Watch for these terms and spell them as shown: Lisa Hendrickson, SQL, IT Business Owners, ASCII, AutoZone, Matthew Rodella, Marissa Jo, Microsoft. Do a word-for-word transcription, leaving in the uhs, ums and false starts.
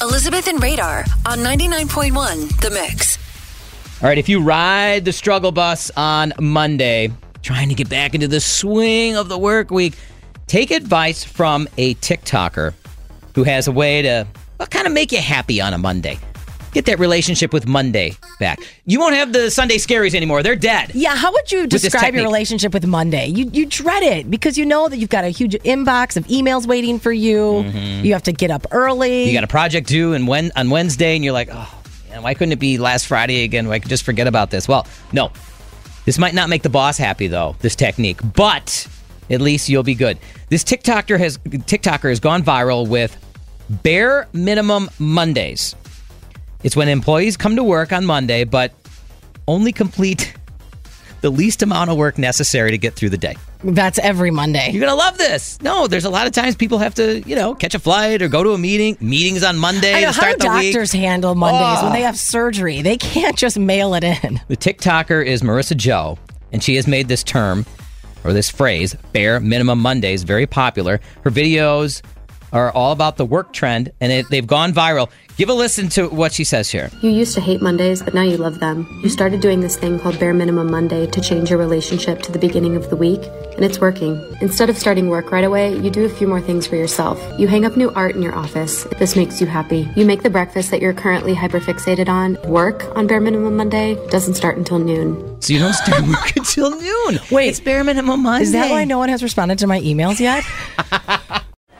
Elizabeth and Radar on ninety-nine point one The Mix. All right, if you ride the struggle bus on Monday, trying to get back into the swing of the work week, take advice from a TikToker who has a way to well, kind of make you happy on a Monday. Get that relationship with Monday back. You won't have the Sunday scaries anymore. They're dead. Yeah, how would you describe your relationship with Monday? You you dread it because you know that you've got a huge inbox of emails waiting for you. Mm-hmm. You have to get up early. You got a project due and when, on Wednesday, and you're like, oh, man, why couldn't it be last Friday again? I could just forget about this. Well, no. This might not make the boss happy, though, this technique, but at least you'll be good. This TikToker has, TikToker has gone viral with bare minimum Mondays. It's when employees come to work on Monday, but only complete the least amount of work necessary to get through the day. That's every Monday. You're going to love this. No, there's a lot of times people have to, you know, catch a flight or go to a meeting. Meetings on Monday I know, to start the week. How do doctors handle Mondays oh. when they have surgery? They can't just mail it in. The TikToker is Marissa Jo, and she has made this term, or this phrase, bare minimum Mondays, very popular. Her videos are all about the work trend, and it, they've gone viral. Give a listen to what she says here. You used to hate Mondays, but now you love them. You started doing this thing called Bare Minimum Monday to change your relationship to the beginning of the week, and it's working. Instead of starting work right away, you do a few more things for yourself. You hang up new art in your office. This makes you happy. You make the breakfast that you're currently hyperfixated on. Work on Bare Minimum Monday doesn't start until noon. So you don't start work until noon. Wait, it's Bare Minimum Monday. Is that why no one has responded to my emails yet?